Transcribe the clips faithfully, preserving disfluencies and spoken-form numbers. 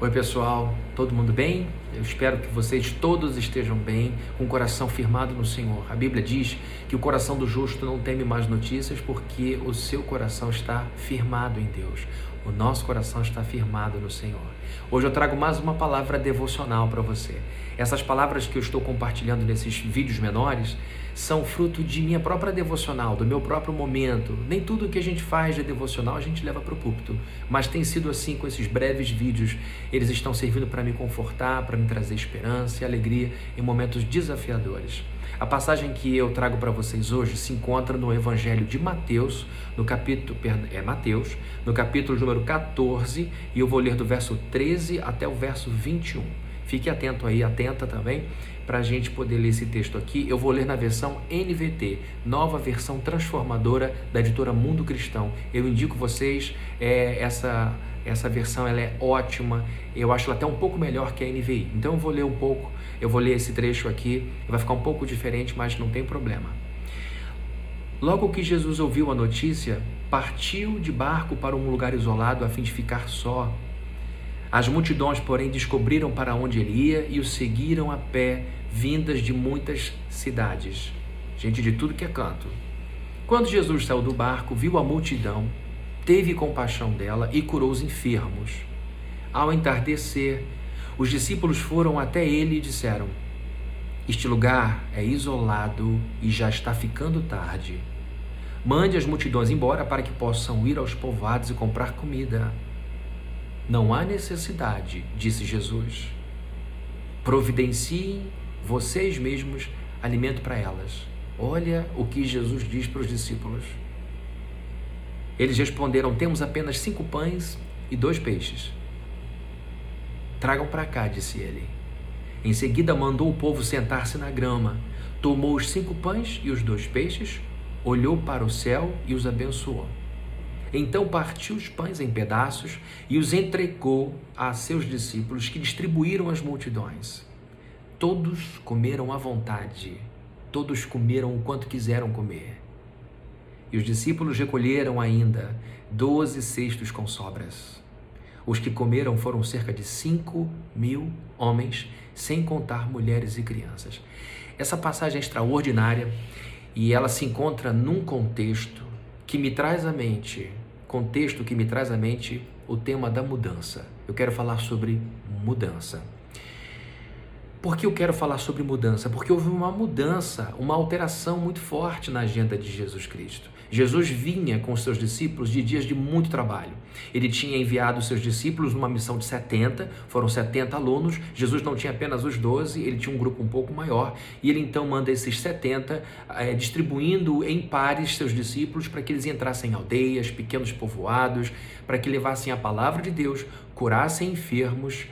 Oi pessoal, todo mundo bem? Eu espero que vocês todos estejam bem, com o coração firmado no Senhor. A Bíblia diz que o coração do justo não teme más notícias porque o seu coração está firmado em Deus. O nosso coração está firmado no Senhor. Hoje eu trago mais uma palavra devocional para você. Essas palavras que eu estou compartilhando nesses vídeos menores são fruto de minha própria devocional, do meu próprio momento. Nem tudo que a gente faz de devocional a gente leva para o púlpito, mas tem sido assim com esses breves vídeos. Eles estão servindo para me confortar, para me trazer esperança e alegria em momentos desafiadores. A passagem que eu trago para vocês hoje se encontra no Evangelho de Mateus, no capítulo, é Mateus, no capítulo número catorze, e eu vou ler do verso treze até o verso vinte e um. Fique atento aí, atenta também, para a gente poder ler esse texto aqui. Eu vou ler na versão N V T, nova versão transformadora da editora Mundo Cristão. Eu indico vocês é, essa... Essa versão ela é ótima, eu acho ela até um pouco melhor que a N V I. Então eu vou ler um pouco, eu vou ler esse trecho aqui, vai ficar um pouco diferente, mas não tem problema. Logo que Jesus ouviu a notícia, partiu de barco para um lugar isolado a fim de ficar só. As multidões, porém, descobriram para onde ele ia e o seguiram a pé, vindas de muitas cidades. Gente de tudo que é canto. Quando Jesus saiu do barco, viu a multidão, teve compaixão dela e curou os enfermos. Ao entardecer, os discípulos foram até ele e disseram: este lugar é isolado e já está ficando tarde. Mande as multidões embora para que possam ir aos povoados e comprar comida. Não há necessidade, disse Jesus. Providenciem vocês mesmos alimento para elas. Olha o que Jesus diz para os discípulos. Eles responderam: temos apenas cinco pães e dois peixes. Tragam para cá, disse ele. Em seguida mandou o povo sentar-se na grama, tomou os cinco pães e os dois peixes, olhou para o céu e os abençoou. Então partiu os pães em pedaços e os entregou a seus discípulos, que distribuíram às multidões. Todos comeram à vontade, todos comeram o quanto quiseram comer. E os discípulos recolheram ainda doze cestos com sobras. Os que comeram foram cerca de cinco mil homens, sem contar mulheres e crianças. Essa passagem é extraordinária e ela se encontra num contexto que me traz à mente, contexto que me traz à mente o tema da mudança. Eu quero falar sobre mudança. Por que eu quero falar sobre mudança? Porque houve uma mudança, uma alteração muito forte na agenda de Jesus Cristo. Jesus vinha com os seus discípulos de dias de muito trabalho. Ele tinha enviado os seus discípulos numa missão de setenta, foram setenta alunos. Jesus não tinha apenas os doze, ele tinha um grupo um pouco maior. E ele então manda esses setenta, é, distribuindo em pares seus discípulos para que eles entrassem em aldeias, pequenos povoados, para que levassem a palavra de Deus, curassem enfermos,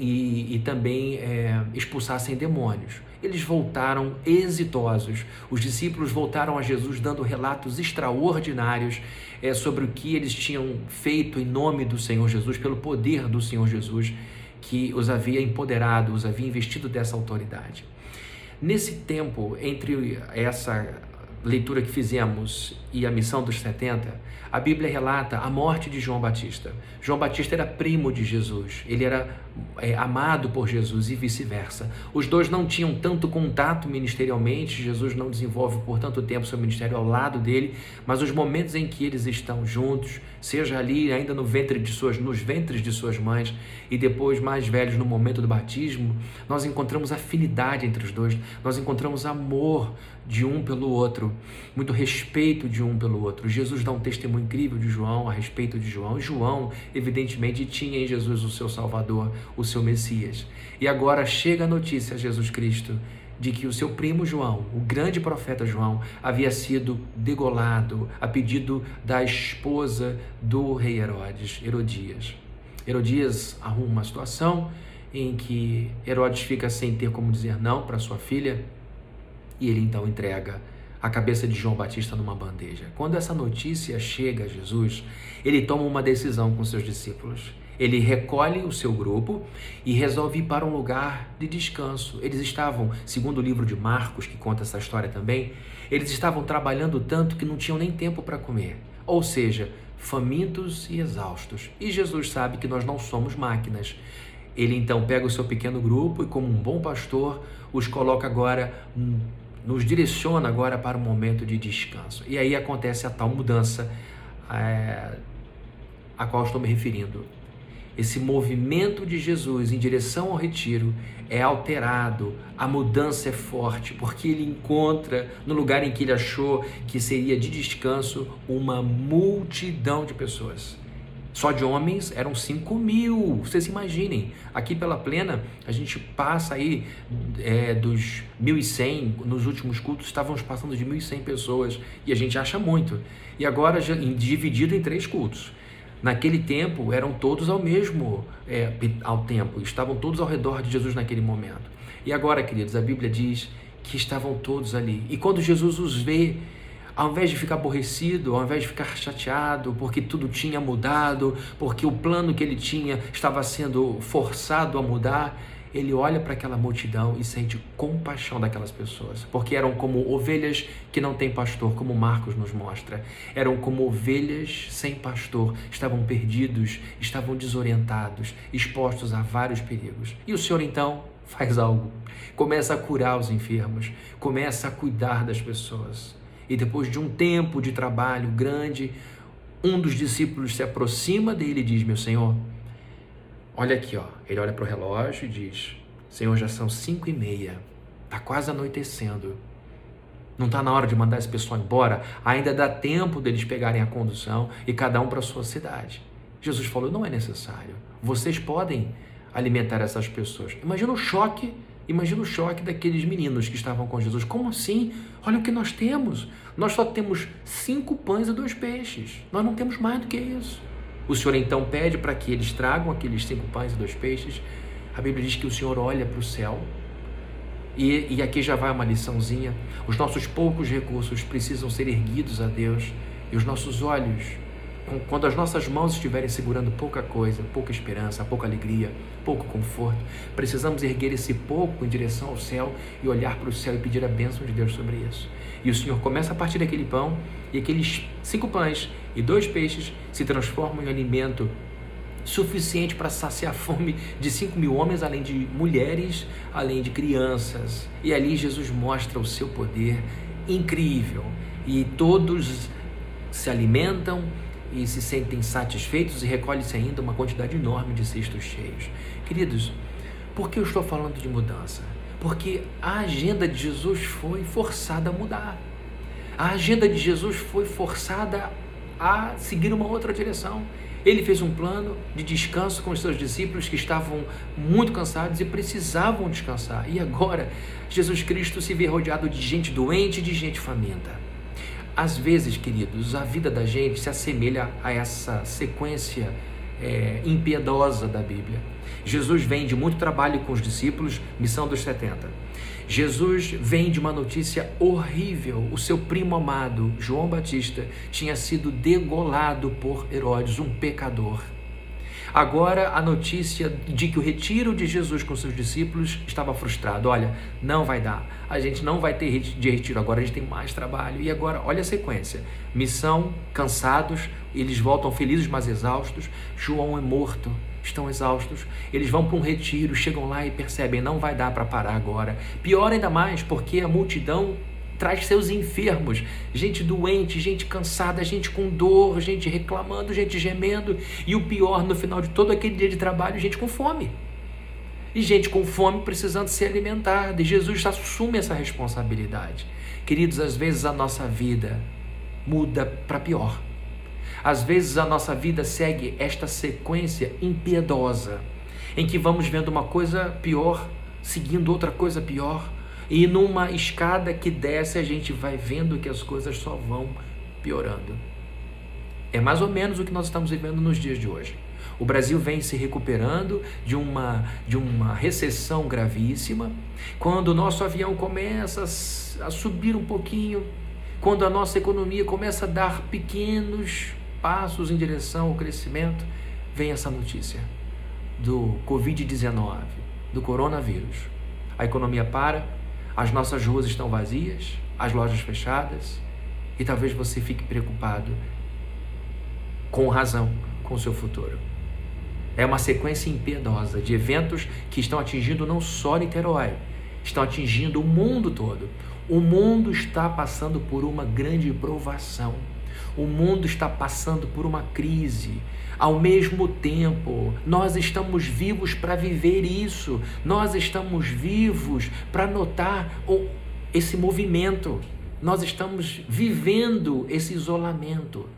E, e também é, expulsassem demônios. Eles voltaram exitosos. Os discípulos voltaram a Jesus dando relatos extraordinários é, sobre o que eles tinham feito em nome do Senhor Jesus, pelo poder do Senhor Jesus que os havia empoderado, os havia investido dessa autoridade. Nesse tempo, entre essa leitura que fizemos e a missão dos setenta, a Bíblia relata a morte de João Batista. João Batista era primo de Jesus, ele era é, amado por Jesus e vice-versa. Os dois não tinham tanto contato ministerialmente, Jesus não desenvolve por tanto tempo seu ministério ao lado dele, mas os momentos em que eles estão juntos, seja ali ainda no ventre de suas, nos ventres de suas mães e depois mais velhos no momento do batismo, nós encontramos afinidade entre os dois, nós encontramos amor de um pelo outro, muito respeito de um pelo outro. Jesus dá um testemunho incrível de João, a respeito de João. E João, evidentemente, tinha em Jesus o seu Salvador, o seu Messias. E agora chega a notícia a Jesus Cristo de que o seu primo João, o grande profeta João, havia sido degolado a pedido da esposa do rei Herodes, Herodias. Herodias arruma uma situação em que Herodes fica sem ter como dizer não para sua filha, e ele então entrega a cabeça de João Batista numa bandeja. Quando essa notícia chega a Jesus, ele toma uma decisão com seus discípulos. Ele recolhe o seu grupo e resolve ir para um lugar de descanso. Eles estavam, segundo o livro de Marcos, que conta essa história também, eles estavam trabalhando tanto que não tinham nem tempo para comer. Ou seja, famintos e exaustos. E Jesus sabe que nós não somos máquinas. Ele então pega o seu pequeno grupo e, como um bom pastor, os coloca agora, nos direciona agora para um momento de descanso. E aí acontece a tal mudança é, a qual estou me referindo. Esse movimento de Jesus em direção ao retiro é alterado, a mudança é forte, porque ele encontra, no lugar em que ele achou que seria de descanso, uma multidão de pessoas. Só de homens eram cinco mil, vocês imaginem. Aqui pela Plena, a gente passa aí é, dos mil e cem, nos últimos cultos estávamos passando de mil e cem pessoas, e a gente acha muito. E agora, já, dividido em três cultos. Naquele tempo, eram todos ao mesmo é, ao tempo, estavam todos ao redor de Jesus naquele momento. E agora, queridos, a Bíblia diz que estavam todos ali. E quando Jesus os vê, ao invés de ficar aborrecido, ao invés de ficar chateado, porque tudo tinha mudado, porque o plano que ele tinha estava sendo forçado a mudar, ele olha para aquela multidão e sente compaixão daquelas pessoas, porque eram como ovelhas que não têm pastor, como Marcos nos mostra. Eram como ovelhas sem pastor, estavam perdidos, estavam desorientados, expostos a vários perigos. E o Senhor então faz algo, começa a curar os enfermos, começa a cuidar das pessoas. E depois de um tempo de trabalho grande, um dos discípulos se aproxima dele e diz: meu Senhor, olha aqui, ó. Ele olha para o relógio e diz: Senhor, já são cinco e meia, está quase anoitecendo. Não está na hora de mandar esse pessoal embora? Ainda dá tempo deles pegarem a condução e cada um para a sua cidade. Jesus falou: não é necessário, vocês podem alimentar essas pessoas. Imagina o choque, imagina o choque daqueles meninos que estavam com Jesus. Como assim? Olha o que nós temos, nós só temos cinco pães e dois peixes, nós não temos mais do que isso. O Senhor então pede para que eles tragam aqueles cinco pães e dois peixes. A Bíblia diz que o Senhor olha para o céu. E, e aqui já vai uma liçãozinha. Os nossos poucos recursos precisam ser erguidos a Deus. E os nossos olhos, quando as nossas mãos estiverem segurando pouca coisa, pouca esperança, pouca alegria, pouco conforto, precisamos erguer esse pouco em direção ao céu e olhar para o céu e pedir a bênção de Deus sobre isso. E o Senhor começa a partir daquele pão, e aqueles cinco pães e dois peixes se transformam em alimento suficiente para saciar a fome de cinco mil homens, além de mulheres, além de crianças. E ali Jesus mostra o seu poder incrível, e todos se alimentam e se sentem satisfeitos, e recolhe-se ainda uma quantidade enorme de cestos cheios. Queridos, por que eu estou falando de mudança? Porque a agenda de Jesus foi forçada a mudar. A agenda de Jesus foi forçada a seguir uma outra direção. Ele fez um plano de descanso com os seus discípulos que estavam muito cansados e precisavam descansar. E agora, Jesus Cristo se vê rodeado de gente doente e de gente faminta. Às vezes, queridos, a vida da gente se assemelha a essa sequência é, impiedosa da Bíblia. Jesus vem de muito trabalho com os discípulos, missão dos setenta. Jesus vem de uma notícia horrível. O seu primo amado, João Batista, tinha sido degolado por Herodes, um pecador. Agora, a notícia de que o retiro de Jesus com seus discípulos estava frustrado. Olha, não vai dar, a gente não vai ter de retiro agora, a gente tem mais trabalho. E agora, olha a sequência: missão, cansados, eles voltam felizes, mas exaustos. João é morto, estão exaustos. Eles vão para um retiro, chegam lá e percebem: não vai dar para parar agora. Pior ainda mais, porque a multidão traz seus enfermos, gente doente, gente cansada, gente com dor, gente reclamando, gente gemendo, e o pior, no final de todo aquele dia de trabalho, gente com fome. E gente com fome precisando ser alimentada, e Jesus assume essa responsabilidade. Queridos, às vezes a nossa vida muda para pior. Às vezes a nossa vida segue esta sequência impiedosa, em que vamos vendo uma coisa pior, seguindo outra coisa pior, e numa escada que desce, a gente vai vendo que as coisas só vão piorando. É mais ou menos o que nós estamos vivendo nos dias de hoje. O Brasil vem se recuperando de uma, de uma recessão gravíssima. Quando o nosso avião começa a subir um pouquinho, quando a nossa economia começa a dar pequenos passos em direção ao crescimento, vem essa notícia do covid dezenove, do coronavírus. A economia para. As nossas ruas estão vazias, as lojas fechadas, e talvez você fique preocupado. com razão, com o seu futuro. É uma sequência impiedosa de eventos que estão atingindo não só Niterói, estão atingindo o mundo todo. O mundo está passando por uma grande provação. O mundo está passando por uma crise. Ao mesmo tempo, nós estamos vivos para viver isso. Nós estamos vivos para notar esse movimento. Nós estamos vivendo esse isolamento.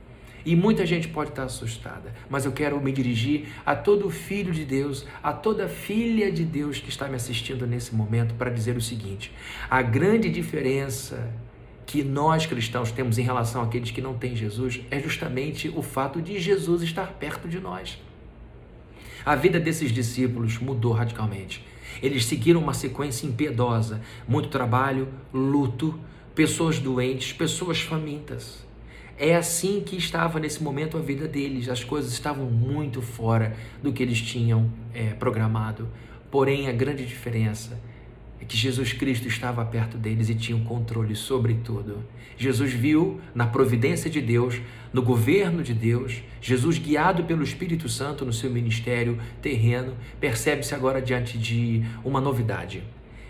E muita gente pode estar assustada, mas eu quero me dirigir a todo filho de Deus, a toda filha de Deus que está me assistindo nesse momento para dizer o seguinte: a grande diferença que nós cristãos temos em relação àqueles que não têm Jesus é justamente o fato de Jesus estar perto de nós. A vida desses discípulos mudou radicalmente. Eles seguiram uma sequência impiedosa, muito trabalho, luto, pessoas doentes, pessoas famintas. É assim que estava nesse momento a vida deles. As coisas estavam muito fora do que eles tinham é, programado. Porém, a grande diferença é que Jesus Cristo estava perto deles e tinha um controle sobre tudo. Jesus viu na providência de Deus, no governo de Deus, Jesus guiado pelo Espírito Santo no seu ministério terreno, percebe-se agora diante de uma novidade.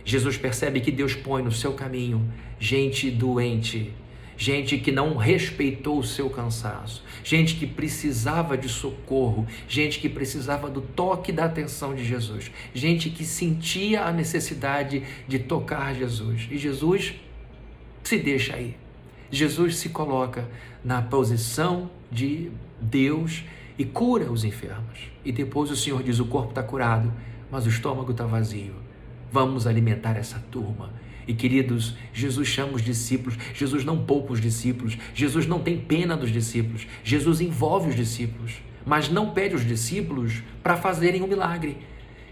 Jesus percebe que Deus põe no seu caminho gente doente, gente que não respeitou o seu cansaço, gente que precisava de socorro, gente que precisava do toque da atenção de Jesus, gente que sentia a necessidade de tocar Jesus. E Jesus se deixa aí. Jesus se coloca na posição de Deus e cura os enfermos. E depois o Senhor diz: o corpo está curado, mas o estômago está vazio. Vamos alimentar essa turma. E queridos, Jesus chama os discípulos, Jesus não poupa os discípulos, Jesus não tem pena dos discípulos, Jesus envolve os discípulos, mas não pede os discípulos para fazerem um milagre.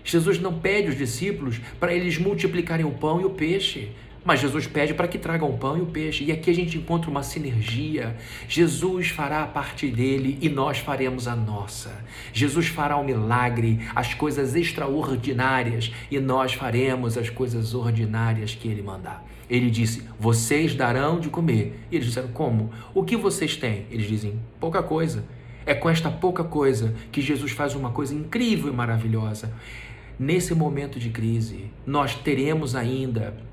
Jesus não pede os discípulos para eles multiplicarem o pão e o peixe, mas Jesus pede para que tragam o pão e o peixe. E aqui a gente encontra uma sinergia. Jesus fará a parte dele e nós faremos a nossa. Jesus fará o milagre, as coisas extraordinárias, e nós faremos as coisas ordinárias que ele mandar. Ele disse: vocês darão de comer. E eles disseram: como? O que vocês têm? Eles dizem: pouca coisa. É com esta pouca coisa que Jesus faz uma coisa incrível e maravilhosa. Nesse momento de crise, nós teremos ainda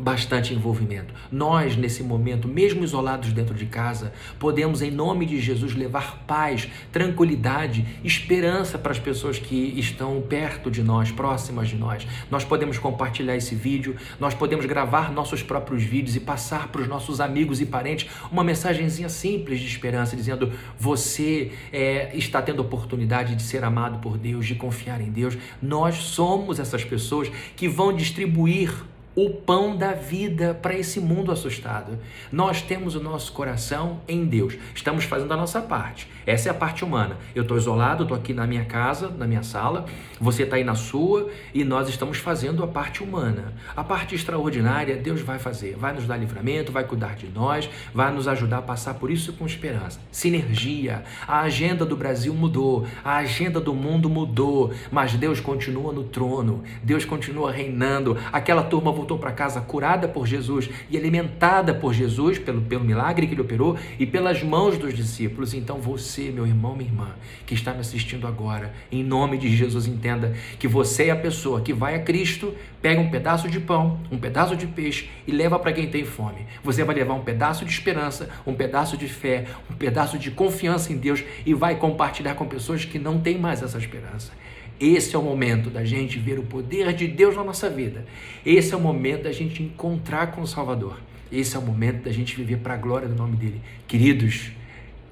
bastante envolvimento. Nós, nesse momento, mesmo isolados dentro de casa, podemos, em nome de Jesus, levar paz, tranquilidade, esperança para as pessoas que estão perto de nós, próximas de nós. Nós podemos compartilhar esse vídeo, nós podemos gravar nossos próprios vídeos e passar para os nossos amigos e parentes uma mensagenzinha simples de esperança, dizendo: você é, está tendo oportunidade de ser amado por Deus, de confiar em Deus. Nós somos essas pessoas que vão distribuir o pão da vida para esse mundo assustado. Nós temos o nosso coração em Deus. Estamos fazendo a nossa parte. Essa é a parte humana. Eu estou isolado, estou aqui na minha casa, na minha sala. Você está aí na sua e nós estamos fazendo a parte humana. A parte extraordinária Deus vai fazer. Vai nos dar livramento, vai cuidar de nós, vai nos ajudar a passar por isso com esperança. Sinergia. A agenda do Brasil mudou. A agenda do mundo mudou. Mas Deus continua no trono. Deus continua reinando. Aquela turma voltou para casa curada por Jesus e alimentada por Jesus, pelo, pelo milagre que ele operou e pelas mãos dos discípulos. Então você, meu irmão, minha irmã, que está me assistindo agora, em nome de Jesus, entenda que você é a pessoa que vai a Cristo, pega um pedaço de pão, um pedaço de peixe e leva para quem tem fome. Você vai levar um pedaço de esperança, um pedaço de fé, um pedaço de confiança em Deus e vai compartilhar com pessoas que não têm mais essa esperança. Esse é o momento da gente ver o poder de Deus na nossa vida. Esse é o momento da gente encontrar com o Salvador. Esse é o momento da gente viver para a glória do nome dele. Queridos,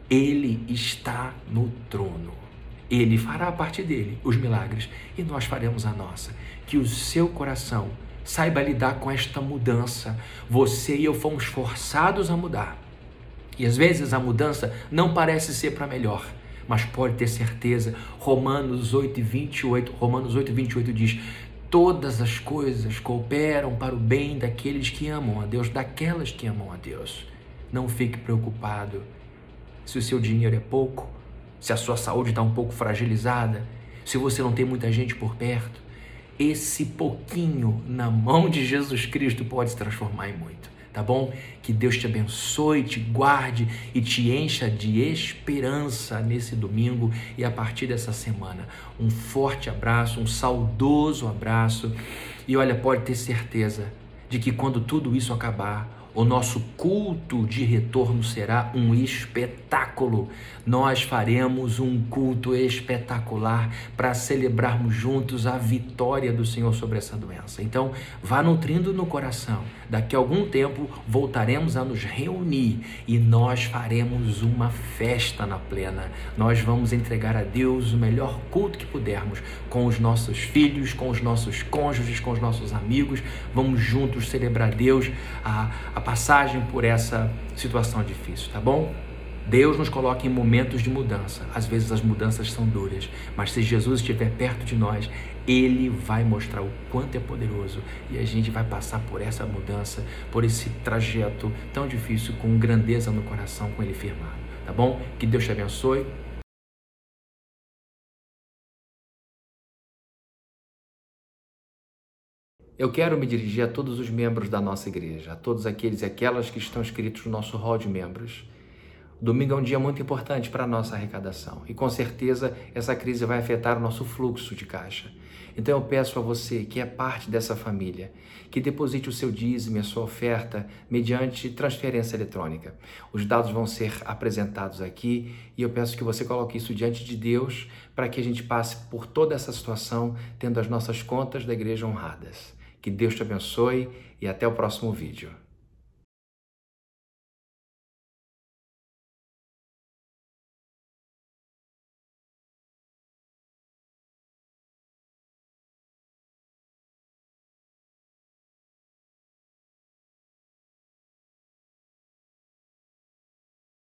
ele está no trono. Ele fará a parte dele, os milagres, e nós faremos a nossa. Que o seu coração saiba lidar com esta mudança. Você e eu fomos forçados a mudar. E às vezes a mudança não parece ser para melhor. Mas pode ter certeza, Romanos oito, vinte e oito, Romanos oito, vinte e oito diz: todas as coisas cooperam para o bem daqueles que amam a Deus, daquelas que amam a Deus. Não fique preocupado se o seu dinheiro é pouco, se a sua saúde está um pouco fragilizada, se você não tem muita gente por perto. Esse pouquinho na mão de Jesus Cristo pode se transformar em muito. tá bom? Que Deus te abençoe, te guarde e te encha de esperança nesse domingo e a partir dessa semana. Um forte abraço, um saudoso abraço. E olha, pode ter certeza de que quando tudo isso acabar, o nosso culto de retorno será um espetáculo. Nós faremos um culto espetacular para celebrarmos juntos a vitória do Senhor sobre essa doença. Então, vá nutrindo no coração. Daqui a algum tempo, voltaremos a nos reunir e nós faremos uma festa na plena. Nós vamos entregar a Deus o melhor culto que pudermos, com os nossos filhos, com os nossos cônjuges, com os nossos amigos. Vamos juntos celebrar Deus a, a passagem por essa situação difícil, tá bom? Deus nos coloca em momentos de mudança. Às vezes as mudanças são duras, mas se Jesus estiver perto de nós, Ele vai mostrar o quanto é poderoso e a gente vai passar por essa mudança, por esse trajeto tão difícil, com grandeza no coração, com Ele firmado, tá bom? Que Deus te abençoe. Eu quero me dirigir a todos os membros da nossa igreja, a todos aqueles e aquelas que estão inscritos no nosso hall de membros. Domingo é um dia muito importante para a nossa arrecadação e, com certeza, essa crise vai afetar o nosso fluxo de caixa. Então eu peço a você, que é parte dessa família, que deposite o seu dízimo e a sua oferta mediante transferência eletrônica. Os dados vão ser apresentados aqui e eu peço que você coloque isso diante de Deus para que a gente passe por toda essa situação tendo as nossas contas da igreja honradas. Que Deus te abençoe e até o próximo vídeo.